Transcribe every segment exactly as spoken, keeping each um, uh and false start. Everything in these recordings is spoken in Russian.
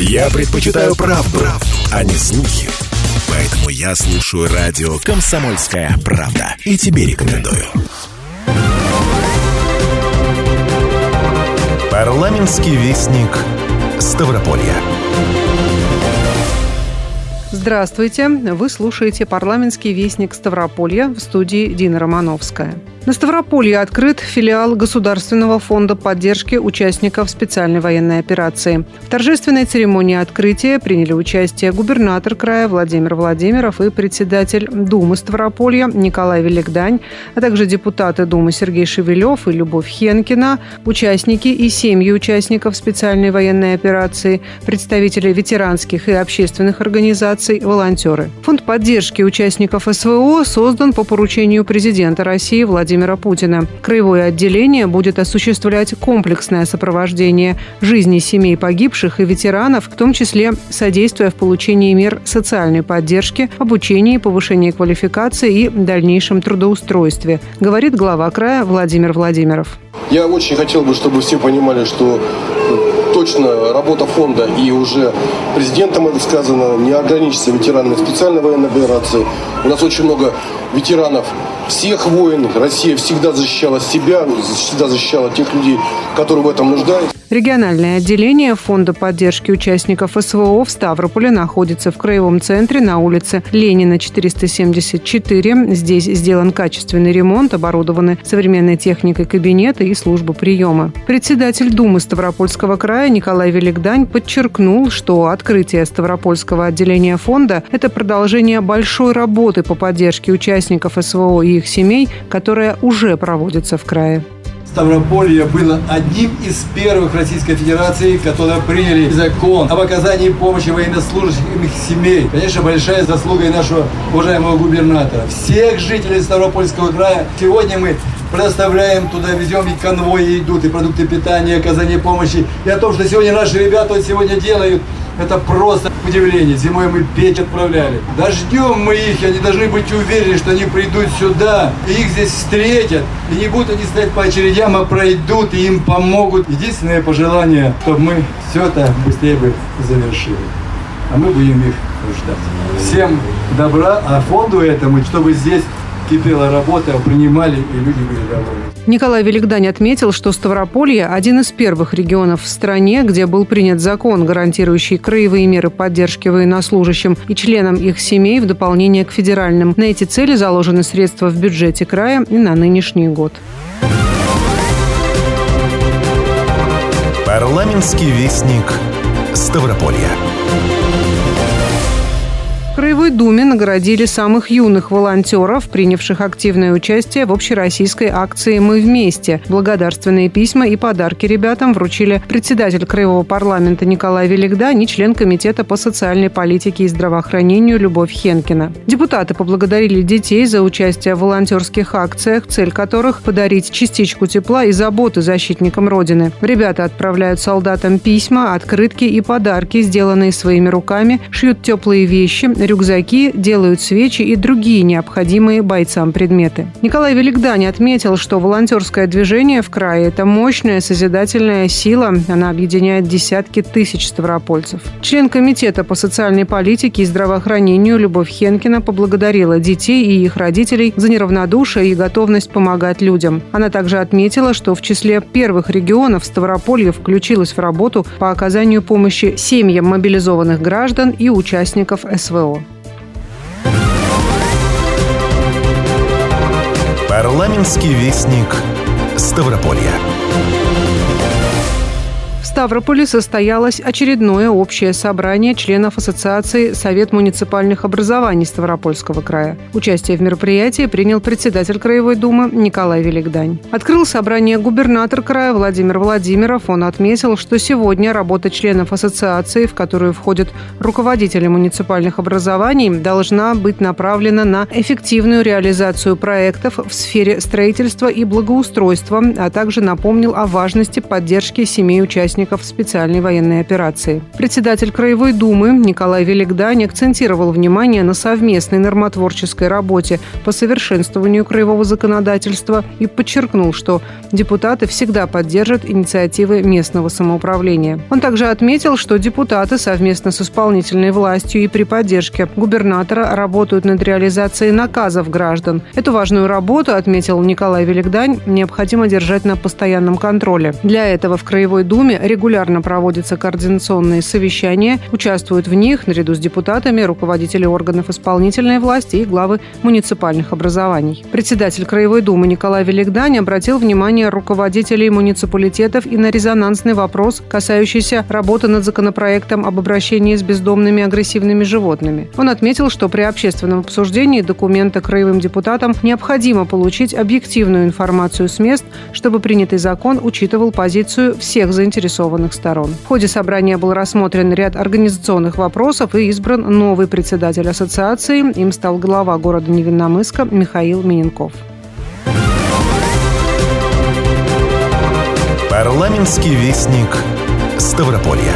Я предпочитаю правду, а не слухи. Поэтому я слушаю радио «Комсомольская правда». И тебе рекомендую. Парламентский вестник Ставрополья. Здравствуйте! Вы слушаете «Парламентский вестник Ставрополья», в студии Дина Романовская. На Ставрополье открыт филиал Государственного фонда поддержки участников специальной военной операции. В торжественной церемонии открытия приняли участие губернатор края Владимир Владимиров и председатель Думы Ставрополья Николай Великдань, а также депутаты Думы Сергей Шевелев и Любовь Хенкина, участники и семьи участников специальной военной операции, представители ветеранских и общественных организаций, волонтеры. Фонд поддержки участников СВО создан по поручению президента России Владимира Путина. Краевое отделение будет осуществлять комплексное сопровождение жизни семей погибших и ветеранов, в том числе содействуя в получении мер социальной поддержки, обучении, повышении квалификации и дальнейшем трудоустройстве, говорит глава края Владимир Владимиров. Я очень хотел бы, чтобы все понимали, что точно работа фонда, и уже президентом это сказано, не ограничится ветеранами специальной военной операции. У нас очень много ветеранов всех войн. Россия всегда защищала себя, всегда защищала тех людей, которые в этом нуждаются. Региональное отделение Фонда поддержки участников СВО в Ставрополе находится в краевом центре на улице Ленина, четыреста семьдесят четыре. Здесь сделан качественный ремонт, оборудованы современной техникой кабинеты и служба приема. Председатель Думы Ставропольского края Николай Великдань подчеркнул, что открытие Ставропольского отделения фонда – это продолжение большой работы по поддержке участников СВО и их семей, которая уже проводится в крае. Ставрополье было одним из первых Российской Федерации, которые приняли закон об оказании помощи военнослужащим и их семей. Конечно, большая заслуга и нашего уважаемого губернатора. Всех жителей Ставропольского края сегодня мы предоставляем туда, везем, и конвои идут, и продукты питания, и оказание помощи. И о том, что сегодня наши ребята вот сегодня делают, это просто удивление. Зимой мы печь отправляли. Дождем мы их, они должны быть уверены, что они придут сюда, и их здесь встретят. И не будут они стоять по очередям, а пройдут, и им помогут. Единственное пожелание, чтобы мы все это быстрее бы завершили. А мы будем их ждать. Всем добра, а фонду этому, чтобы здесь кипела работа, принимали, и люди были довольны. Николай Великдань отметил, что Ставрополье – один из первых регионов в стране, где был принят закон, гарантирующий краевые меры поддержки военнослужащим и членам их семей в дополнение к федеральным. На эти цели заложены средства в бюджете края и на нынешний год. Парламентский вестник Ставрополья. В Краевой думе наградили самых юных волонтеров, принявших активное участие в общероссийской акции «Мы вместе». Благодарственные письма и подарки ребятам вручили председатель Краевого парламента Николай Великдань и член Комитета по социальной политике и здравоохранению Любовь Хенкина. Депутаты поблагодарили детей за участие в волонтерских акциях, цель которых – подарить частичку тепла и заботы защитникам Родины. Ребята отправляют солдатам письма, открытки и подарки, сделанные своими руками, шьют теплые вещи, рюкзаки, делают свечи и другие необходимые бойцам предметы. Николай Великдань отметил, что волонтерское движение в крае – это мощная созидательная сила. Она объединяет десятки тысяч ставропольцев. Член Комитета по социальной политике и здравоохранению Любовь Хенкина поблагодарила детей и их родителей за неравнодушие и готовность помогать людям. Она также отметила, что в числе первых регионов Ставрополье включилось в работу по оказанию помощи семьям мобилизованных граждан и участников СВО. Парламентский вестник Ставрополья. В Ставрополе состоялось очередное общее собрание членов Ассоциации Совет муниципальных образований Ставропольского края. Участие в мероприятии принял председатель Краевой думы Николай Великдань. Открыл собрание губернатор края Владимир Владимиров. Он отметил, что сегодня работа членов ассоциации, в которую входят руководители муниципальных образований, должна быть направлена на эффективную реализацию проектов в сфере строительства и благоустройства, а также напомнил о важности поддержки семей участников участников специальной военной операции. Председатель Краевой Думы Николай Великдань акцентировал внимание на совместной нормотворческой работе по совершенствованию краевого законодательства и подчеркнул, что депутаты всегда поддержат инициативы местного самоуправления. Он также отметил, что депутаты совместно с исполнительной властью и при поддержке губернатора работают над реализацией наказов граждан. Эту важную работу, отметил Николай Великдань, необходимо держать на постоянном контроле. Для этого в Краевой Думе регулярно проводятся координационные совещания, участвуют в них наряду с депутатами руководители органов исполнительной власти и главы муниципальных образований. Председатель Краевой Думы Николай Великдань обратил внимание руководителей муниципалитетов и на резонансный вопрос, касающийся работы над законопроектом об обращении с бездомными агрессивными животными. Он отметил, что при общественном обсуждении документа краевым депутатам необходимо получить объективную информацию с мест, чтобы принятый закон учитывал позицию всех заинтересованных сторон. В ходе собрания был рассмотрен ряд организационных вопросов и избран новый председатель ассоциации. Им стал глава города Невинномысска Михаил Миненков. Парламентский вестник Ставрополья.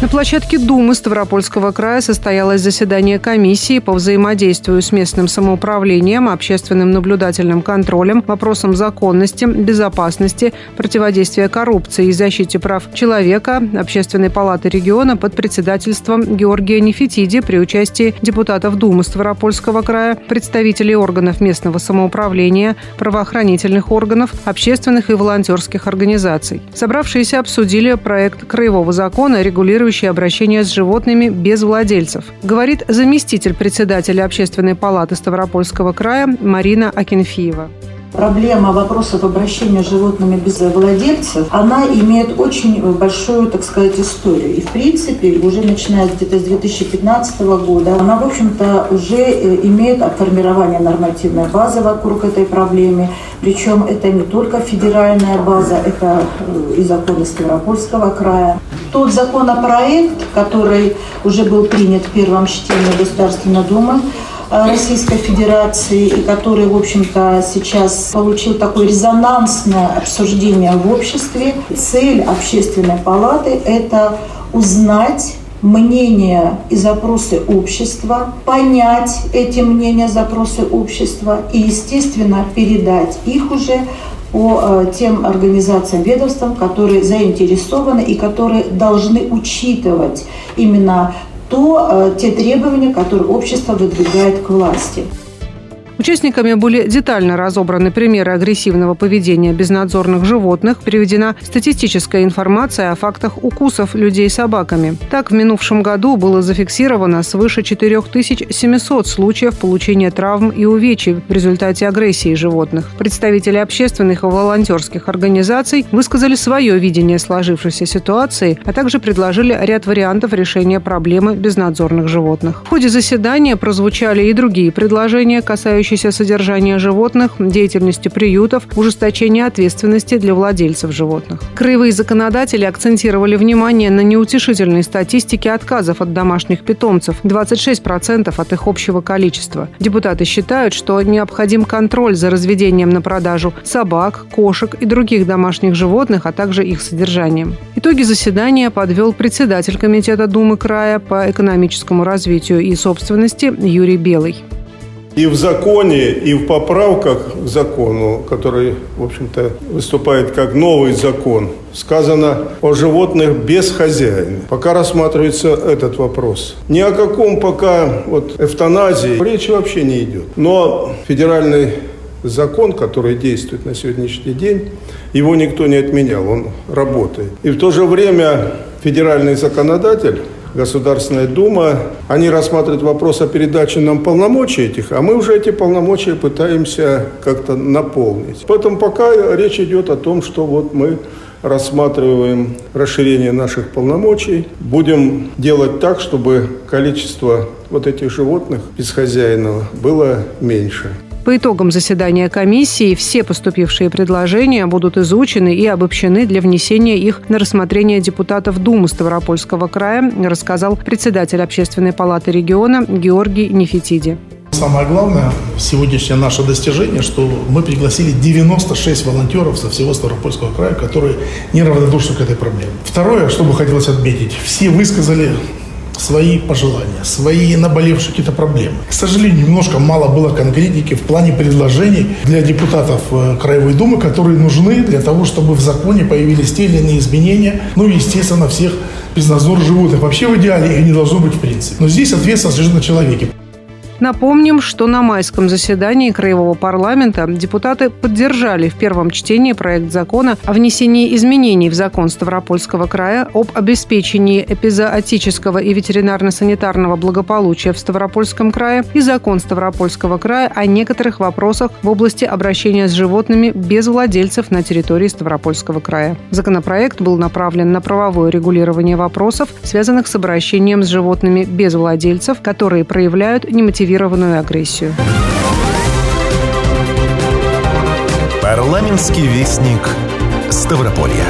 На площадке Думы Ставропольского края состоялось заседание комиссии по взаимодействию с местным самоуправлением, общественным наблюдательным контролем, вопросам законности, безопасности, противодействия коррупции и защите прав человека Общественной палаты региона под председательством Георгия Нефетиди при участии депутатов Думы Ставропольского края, представителей органов местного самоуправления, правоохранительных органов, общественных и волонтерских организаций. Собравшиеся обсудили проект краевого закона, регулирующий обращение с животными без владельцев. Говорит заместитель председателя Общественной палаты Ставропольского края Марина Акинфиева. Проблема вопросов обращения с животными без владельцев, она имеет очень большую, так сказать, историю. И, в принципе, уже начиная где-то с две тысячи пятнадцатого года, она, в общем-то, уже имеет формирование нормативной базы вокруг этой проблемы. Причем это не только федеральная база, это и законы Ставропольского края. Тот законопроект, который уже был принят в первом чтении Государственной Думы Российской Федерации, и который, в общем-то, сейчас получил такое резонансное обсуждение в обществе. Цель Общественной палаты – это узнать мнения и запросы общества, понять эти мнения, запросы общества и, естественно, передать их уже по тем организациям, ведомствам, которые заинтересованы и которые должны учитывать именно то те требования, которые общество выдвигает к власти. Участниками были детально разобраны примеры агрессивного поведения безнадзорных животных, приведена статистическая информация о фактах укусов людей собаками. Так, в минувшем году было зафиксировано свыше четыре тысячи семьсот случаев получения травм и увечий в результате агрессии животных. Представители общественных и волонтерских организаций высказали свое видение сложившейся ситуации, а также предложили ряд вариантов решения проблемы безнадзорных животных. В ходе заседания прозвучали и другие предложения, касающиеся содержания животных, деятельности приютов, ужесточения ответственности для владельцев животных. Краевые законодатели акцентировали внимание на неутешительной статистике отказов от домашних питомцев – двадцать шесть процентов от их общего количества. Депутаты считают, что необходим контроль за разведением на продажу собак, кошек и других домашних животных, а также их содержанием. Итоги заседания подвел председатель Комитета Думы края по экономическому развитию и собственности Юрий Белый. И в законе, и в поправках к закону, который, в общем-то, выступает как новый закон, сказано о животных без хозяина. Пока рассматривается этот вопрос. Ни о каком пока вот эвтаназии речи вообще не идет. Но федеральный закон, который действует на сегодняшний день, его никто не отменял, он работает. И в то же время федеральный законодатель, Государственная Дума, они рассматривают вопрос о передаче нам полномочий этих, а мы уже эти полномочия пытаемся как-то наполнить. Поэтому пока речь идет о том, что вот мы рассматриваем расширение наших полномочий, будем делать так, чтобы количество вот этих животных без хозяина было меньше. По итогам заседания комиссии все поступившие предложения будут изучены и обобщены для внесения их на рассмотрение депутатов Думы Ставропольского края, рассказал председатель Общественной палаты региона Георгий Нефетиди. самое главное, сегодняшнее наше достижение, что мы пригласили девяносто шесть волонтеров со всего Ставропольского края, которые неравнодушны к этой проблеме. Второе, что бы хотелось отметить, все высказали свои пожелания, свои наболевшие какие-то проблемы. К сожалению, немножко мало было конкретики в плане предложений для депутатов Краевой Думы, которые нужны для того, чтобы в законе появились те или иные изменения. Ну и, естественно, всех безнадзор животных. Вообще в идеале их не должно быть в принципе. Но здесь ответственность лежит на человеке. Напомним, что на майском заседании Краевого парламента депутаты поддержали в первом чтении проект закона о внесении изменений в закон Ставропольского края об обеспечении эпизоотического и ветеринарно-санитарного благополучия в Ставропольском крае и закон Ставропольского края о некоторых вопросах в области обращения с животными без владельцев на территории Ставропольского края. Законопроект был направлен на правовое регулирование вопросов, связанных с обращением с животными без владельцев, которые проявляют немотивированную агрессию. Парламентский вестник Ставрополья.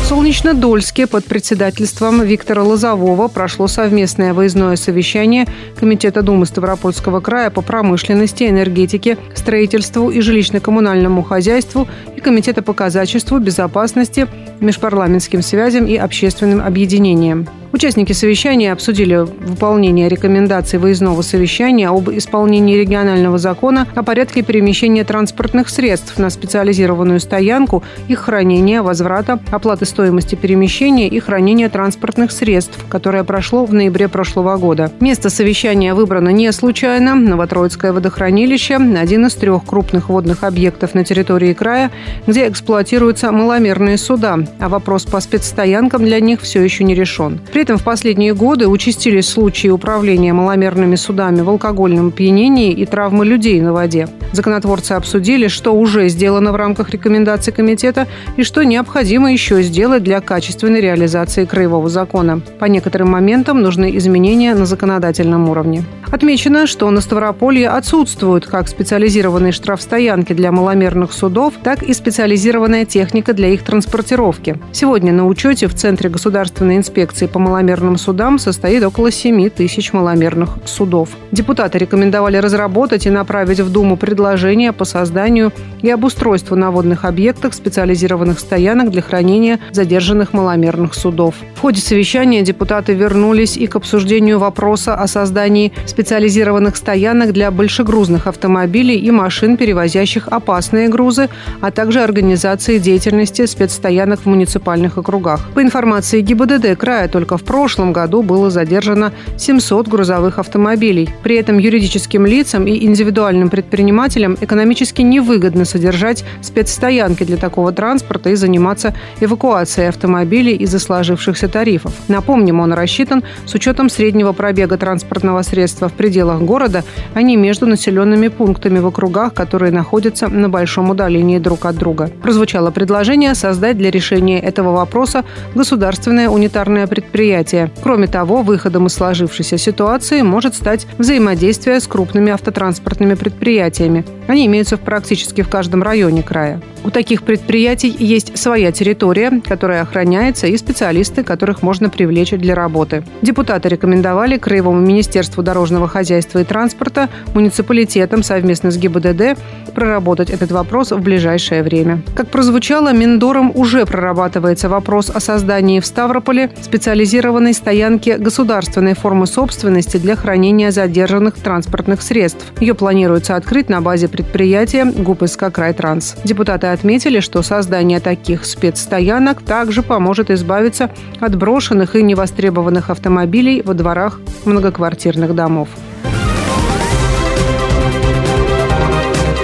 В Солнечнодольске под председательством Виктора Лозового прошло совместное выездное совещание Комитета Думы Ставропольского края по промышленности, энергетике, строительству и жилищно-коммунальному хозяйству и Комитета по казачеству, безопасности, межпарламентским связям и общественным объединениям. Участники совещания обсудили выполнение рекомендаций выездного совещания об исполнении регионального закона о порядке перемещения транспортных средств на специализированную стоянку, их хранения, возврата, оплаты стоимости перемещения и хранения транспортных средств, которое прошло в ноябре прошлого года. Место совещания выбрано не случайно. Новотроицкое водохранилище – один из трех крупных водных объектов на территории края, где эксплуатируются маломерные суда, а вопрос по спецстоянкам для них все еще не решен. При этом в последние годы участились случаи управления маломерными судами в алкогольном опьянении и травмы людей на воде. Законотворцы обсудили, что уже сделано в рамках рекомендаций комитета и что необходимо еще сделать для качественной реализации краевого закона. По некоторым моментам нужны изменения на законодательном уровне. Отмечено, что на Ставрополье отсутствуют как специализированные штрафстоянки для маломерных судов, так и специализированная техника для их транспортировки. Сегодня на учете в Центре государственной инспекции по маломерным маломерным судам состоит около семь тысяч маломерных судов. Депутаты рекомендовали разработать и направить в Думу предложения по созданию и обустройству на водных объектах специализированных стоянок для хранения задержанных маломерных судов. В ходе совещания депутаты вернулись и к обсуждению вопроса о создании специализированных стоянок для большегрузных автомобилей и машин, перевозящих опасные грузы, а также организации деятельности спецстоянок в муниципальных округах. По информации ГИБДД края, только в прошлом году было задержано семьсот грузовых автомобилей. При этом юридическим лицам и индивидуальным предпринимателям экономически невыгодно содержать спецстоянки для такого транспорта и заниматься эвакуацией автомобилей из-за сложившихся тарифов. Напомним, он рассчитан с учетом среднего пробега транспортного средства в пределах города, а не между населенными пунктами в округах, которые находятся на большом удалении друг от друга. Прозвучало предложение создать для решения этого вопроса государственное унитарное предприятие. Кроме того, выходом из сложившейся ситуации может стать взаимодействие с крупными автотранспортными предприятиями. Они имеются практически в каждом районе края. У таких предприятий есть своя территория, которая охраняется, и специалисты, которых можно привлечь для работы. Депутаты рекомендовали Краевому министерству дорожного хозяйства и транспорта, муниципалитетам совместно с ГИБДД проработать этот вопрос в ближайшее время. Как прозвучало, Миндором уже прорабатывается вопрос о создании в Ставрополе специализированной стоянки государственной формы собственности для хранения задержанных транспортных средств. Ее планируется открыть на базе предприятия ГУПСК «Крайтранс». Депутаты отметили, что создание таких спецстоянок также поможет избавиться от брошенных и невостребованных автомобилей во дворах многоквартирных домов.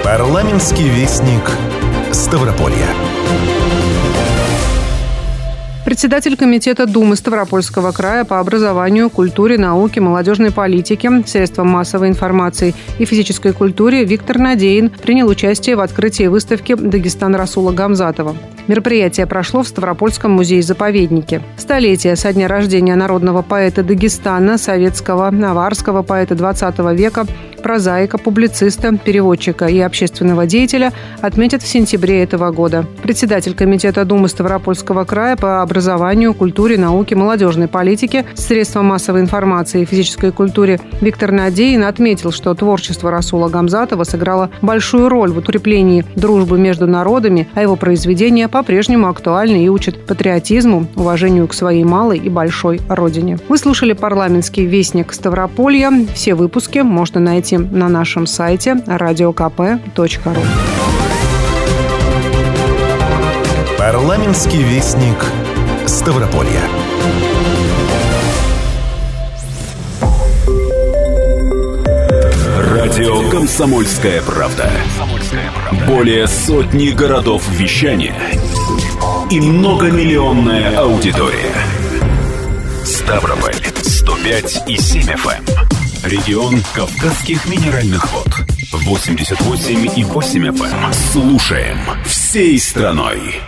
Парламентский вестник Ставрополья. Председатель Комитета Думы Ставропольского края по образованию, культуре, науке, молодежной политике, средствам массовой информации и физической культуре Виктор Надеин принял участие в открытии выставки «Дагестан» Расула Гамзатова. Мероприятие прошло в Ставропольском музее-заповеднике. Столетие со дня рождения народного поэта Дагестана, советского, наварского поэта двадцатого века, прозаика, публициста, переводчика и общественного деятеля отметят в сентябре этого года. Председатель Комитета Думы Ставропольского края по образованию, культуре, науке, молодежной политике, средствам массовой информации и физической культуре Виктор Надеин отметил, что творчество Расула Гамзатова сыграло большую роль в укреплении дружбы между народами, а его произведения по-прежнему актуальны и учат патриотизму, уважению к своей малой и большой родине. Вы слушали «Парламентский вестник Ставрополья». Все выпуски можно найти на нашем сайте радио ка пэ точка ру. «Парламентский вестник Ставрополья». Радио «Комсомольская правда». Более сотни городов вещания и многомиллионная аудитория. Ставрополь сто пять и семь эф эм. Регион Кавказских минеральных вод восемьдесят восемь и восемь эф эм. Слушаем всей страной.